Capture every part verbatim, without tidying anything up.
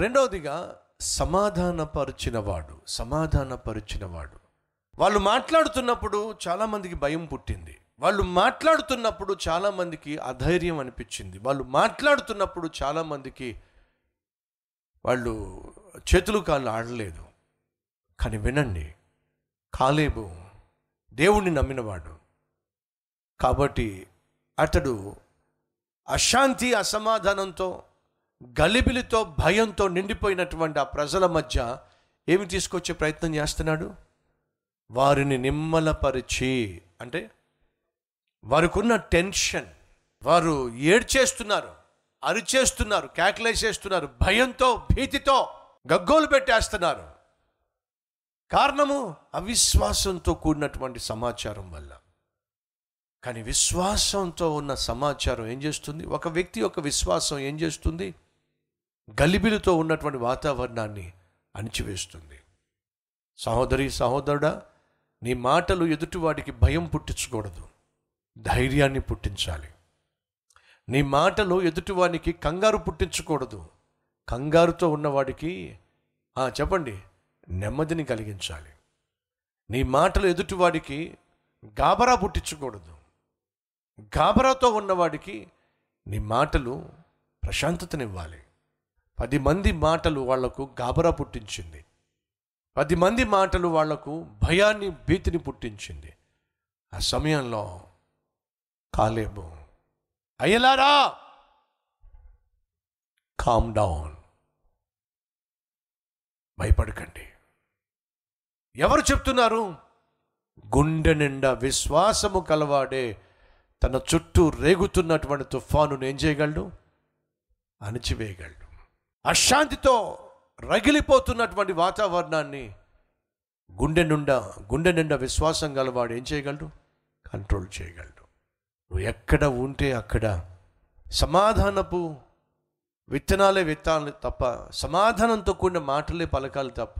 రెండవదిగా సమాధానపరిచినవాడు సమాధానపరిచినవాడు వాళ్ళు మాట్లాడుతున్నప్పుడు చాలామందికి భయం పుట్టింది. వాళ్ళు మాట్లాడుతున్నప్పుడు చాలామందికి అధైర్యం అనిపించింది. వాళ్ళు మాట్లాడుతున్నప్పుడు చాలామందికి వాళ్ళు చేతులు కాళ్ళు ఆడలేదు. కానీ వినండి, కాలేబు దేవుణ్ణి నమ్మినవాడు కాబట్టి అతడు అశాంతి, అసమాధానంతో, గలిబిలితో, భయంతో నిండిపోయినటువంటి ఆ ప్రజల మధ్య ఏమి తీసుకొచ్చే ప్రయత్నం చేస్తున్నాడు? వారిని నిమ్మలపరిచి, అంటే వారికి ఉన్న టెన్షన్, వారు ఏడ్చేస్తున్నారు, అరిచేస్తున్నారు, కేకలేసేస్తున్నారు, భయంతో, భీతితో గగ్గోలు పెట్టేస్తున్నారు. కారణము అవిశ్వాసంతో కూడినటువంటి సమాచారం వల్ల. కానీ విశ్వాసంతో ఉన్న సమాచారం ఏం చేస్తుంది? ఒక వ్యక్తి యొక్క విశ్వాసం ఏం చేస్తుంది? గలిబిలితో ఉన్నటువంటి వాతావరణాన్ని అణిచివేస్తుంది. సహోదరి, సహోదరుడా, నీ మాటలు ఎదుటివాడికి భయం పుట్టించకూడదు, ధైర్యాన్ని పుట్టించాలి. నీ మాటలు ఎదుటివాడికి కంగారు పుట్టించకూడదు, కంగారుతో ఉన్నవాడికి చెప్పండి నెమ్మదిని కలిగించాలి. నీ మాటలు ఎదుటివాడికి గాబరా పుట్టించకూడదు, గాబరాతో ఉన్నవాడికి నీ మాటలు ప్రశాంతతనివ్వాలి. పది మంది మాటలు వాళ్లకు గాబరా పుట్టించింది, పది మంది మాటలు వాళ్లకు భయాన్ని, భీతిని పుట్టించింది. ఆ సమయంలో కాలేబు, అయ్యలారా కామ్ డౌన్, భయపడకండి. ఎవరు చెప్తున్నారు? గుండె నిండా విశ్వాసము కలవాడే తన చుట్టూ రేగుతున్నటువంటి తుఫానును ఏం చేయగలడు? అణిచివేయగలడు. అశాంతితో రగిలిపోతున్నటువంటి వాతావరణాన్ని గుండె నిండా గుండె నిండా విశ్వాసం గలవాడు ఏం చేయగలడు? కంట్రోల్ చేయగలడు. నువ్వు ఎక్కడ ఉంటే అక్కడ సమాధానపు విత్తనాలే విత్తాలి తప్ప, సమాధానంతో కూడిన మాటలే పలకాలి తప్ప,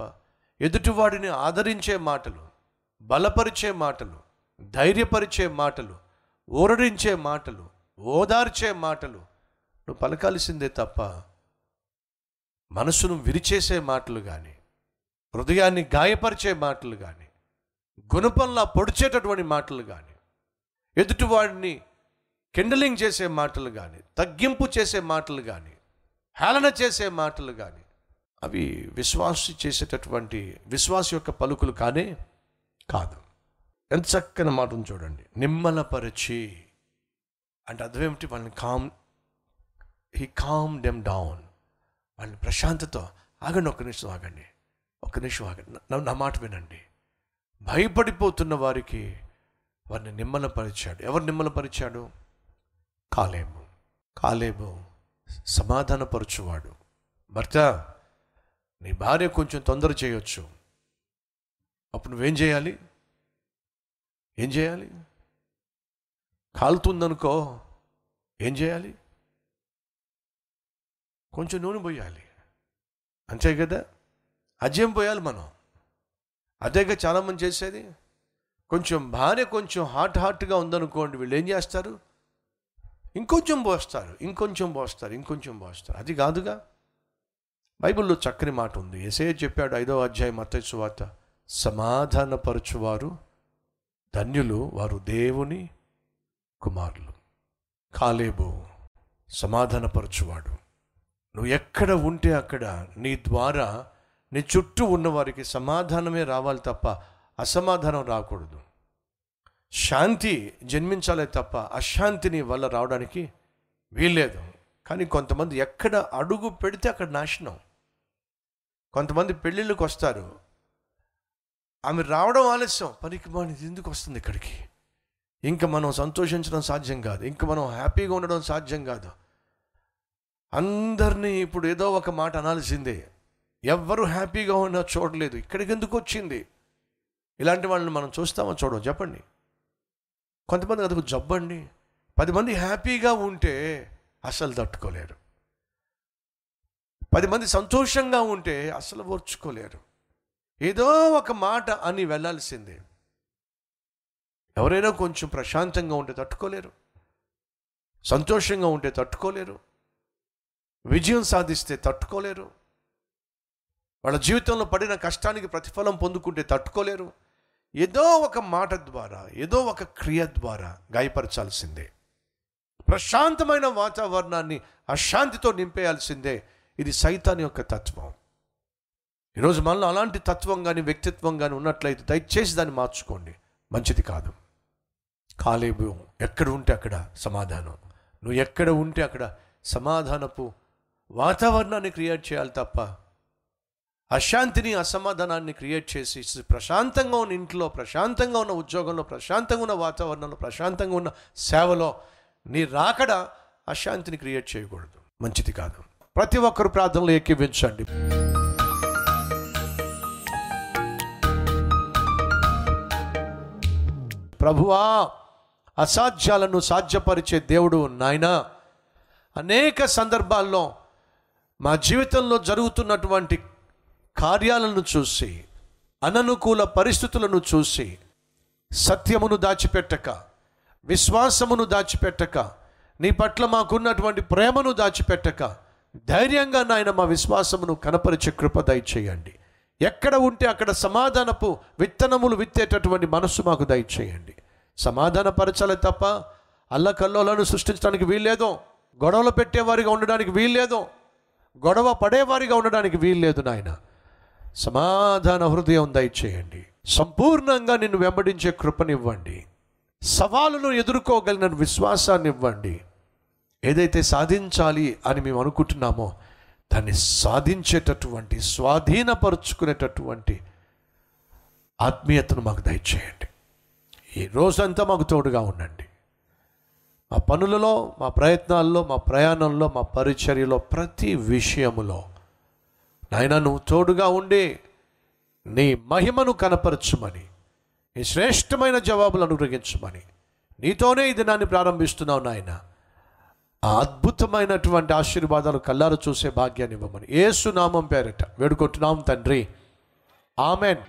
ఎదుటివాడిని ఆదరించే మాటలు, బలపరిచే మాటలు, ధైర్యపరిచే మాటలు, ఊరడించే మాటలు, ఓదార్చే మాటలు నువ్వు పలకాల్సిందే తప్ప, మనసును విరిచేసే మాటలు కానీ, హృదయాన్ని గాయపరిచే మాటలు కానీ, గుణపంలా పొడిచేటటువంటి మాటలు కానీ, ఎదుటివాడిని కిండలింగ్ చేసే మాటలు కానీ, తగ్గింపు చేసే మాటలు కానీ, హేళన చేసే మాటలు కానీ అవి విశ్వాసి చేసేటటువంటి విశ్వాస యొక్క పలుకులు కానీ కాదు. ఎంత చక్కని మాటను చూడండి, నిమ్మలపరిచి. అంటే అర్థమేమిటి? వాళ్ళని calm he calm them down, వాళ్ళని ప్రశాంతతో, ఆగండి ఒక్క నిమిషం ఆగండి ఒక్క నిమిషం ఆగండి నా మాట వినండి. భయపడిపోతున్న వారికి వారిని నిమ్మలపరిచాడు. ఎవరు నిమ్మలపరిచాడు? కాలేబు. కాలేబు సమాధానపరచువాడు. భర్త, నీ భార్య కొంచెం తొందర చేయొచ్చు, అప్పుడు నువ్వేం చేయాలి? ఏం చేయాలి? కాలుతుందనుకో, ఏం చేయాలి? కొంచెం నూనె పోయాలి, అంతే కదా? అజయం పోయాలి మనం, అదేగా చాలామంది చేసేది. కొంచెం భార్య కొంచెం హాట్ హాట్గా ఉందనుకోండి, వీళ్ళు ఏం చేస్తారు? ఇంకొంచెం పోస్తారు, ఇంకొంచెం పోస్తారు, ఇంకొంచెం పోస్తారు. అది కాదుగా. బైబిల్లో చక్కని మాట ఉంది, యేసయ్య చెప్పాడు, ఐదో అధ్యాయం మత్తయి సువార్త, సమాధానపరచువారు ధన్యులు, వారు దేవుని కుమారులు. కాలేబు సమాధానపరచువాడు. నువ్వు ఎక్కడ ఉంటే అక్కడ నీ ద్వారా నీ చుట్టూ ఉన్నవారికి సమాధానమే రావాలి తప్ప అసమాధానం రాకూడదు. శాంతి జన్మించాలే తప్ప అశాంతిని వల్ల రావడానికి వీల్లేదు. కానీ కొంతమంది ఎక్కడ అడుగు పెడితే అక్కడ నాశనం. కొంతమంది పెళ్ళిళ్ళకి వస్తారు, ఆమె రావడం ఆలస్యం, పనికిమాలినది ఎందుకు వస్తుంది ఇక్కడికి, ఇంకా మనం సంతోషించడం సాధ్యం కాదు, ఇంకా మనం హ్యాపీగా ఉండడం సాధ్యం కాదు, అందరినీ ఇప్పుడు ఏదో ఒక మాట అనాల్సిందే, ఎవ్వరూ హ్యాపీగా ఉన్నా చూడలేదు, ఇక్కడికి ఎందుకు వచ్చింది? ఇలాంటి వాళ్ళని మనం చూస్తామో చూడము? చెప్పండి. కొంతమంది అదొక జబ్బండి. పది మంది హ్యాపీగా ఉంటే అసలు తట్టుకోలేరు, పది మంది సంతోషంగా ఉంటే అసలు ఓర్చుకోలేరు, ఏదో ఒక మాట అని వెళ్ళాల్సిందే. ఎవరైనా కొంచెం ప్రశాంతంగా ఉంటే తట్టుకోలేరు, సంతోషంగా ఉంటే తట్టుకోలేరు, విజయం సాధిస్తే తట్టుకోలేరు, వాళ్ళ జీవితంలో పడిన కష్టానికి ప్రతిఫలం పొందుకుంటే తట్టుకోలేరు. ఏదో ఒక మాట ద్వారా, ఏదో ఒక క్రియ ద్వారా గాయపరచాల్సిందే. ప్రశాంతమైన వాతావరణాన్ని అశాంతితో నింపేయాల్సిందే. ఇది సైతాన్ యొక్క తత్వం. ఈరోజు మనలో అలాంటి తత్వం కానీ వ్యక్తిత్వం కానీ ఉన్నట్లయితే దయచేసి దాన్ని మార్చుకోండి, మంచిది కాదు. కాలేబు ఎక్కడ ఉంటే అక్కడ సమాధానం, నువ్వు ఎక్కడ ఉంటే అక్కడ సమాధానపు వాతావరణాన్ని క్రియేట్ చేయాలి తప్ప అశాంతిని అసమాధానాన్ని క్రియేట్ చేసి ప్రశాంతంగా ఉన్న ఇంట్లో, ప్రశాంతంగా ఉన్న ఉద్యోగంలో, ప్రశాంతంగా ఉన్న వాతావరణంలో, ప్రశాంతంగా ఉన్న సేవలో నీ రాకడ అశాంతిని క్రియేట్ చేయకూడదు, మంచిది కాదు. ప్రతి ఒక్కరు ప్రార్థనలో ఏకీవించండి. ప్రభువా, అసాధ్యాలను సాధ్యపరిచే దేవుడు నాయనా, అనేక సందర్భాల్లో మా జీవితంలో జరుగుతున్నటువంటి కార్యాలను చూసి, అననుకూల పరిస్థితులను చూసి, సత్యమును దాచిపెట్టక, విశ్వాసమును దాచిపెట్టక, నీ పట్ల మాకున్నటువంటి ప్రేమను దాచిపెట్టక, ధైర్యంగా నాయన మా విశ్వాసమును కనపరిచే కృప దయచేయండి. ఎక్కడ ఉంటే అక్కడ సమాధానపు విత్తనములు విత్తేటటువంటి మనస్సు మాకు దయచేయండి. సమాధానపరచాలి తప్ప అల్లకల్లోలను సృష్టించడానికి వీల్లేదు, గొడవలు పెట్టేవారిగా ఉండడానికి వీల్లేదు, గొడవ పడేవారిగా ఉండడానికి వీల్లేదు నాయన. సమాధాన హృదయం దయచేయండి. సంపూర్ణంగా నిన్ను వెంబడించే కృపనివ్వండి. సవాలును ఎదుర్కోగలిగిన విశ్వాసాన్ని ఇవ్వండి. ఏదైతే సాధించాలి అని మేము అనుకుంటున్నామో దాన్ని సాధించేటటువంటి, స్వాధీనపరుచుకునేటటువంటి ఆత్మీయతను మాకు దయచేయండి. ఈ రోజంతా మాకు తోడుగా ఉండండి. మా పనులలో, మా ప్రయత్నాల్లో, మా ప్రయాణంలో, మా పరిచర్యలో, ప్రతి విషయములో నాయన నువ్వు తోడుగా ఉండి నీ మహిమను కనపరచుమని, నీ శ్రేష్టమైన జవాబులు అనుగ్రహించమని నీతోనే ఈ దినాన్ని ప్రారంభిస్తున్నావు నాయన. ఆ అద్భుతమైనటువంటి ఆశీర్వాదాలు కళ్ళారు చూసే భాగ్యాన్ని ఇవ్వమని యేసు నామం పేరట వేడుకుంటున్నాం తండ్రి, ఆమెన్.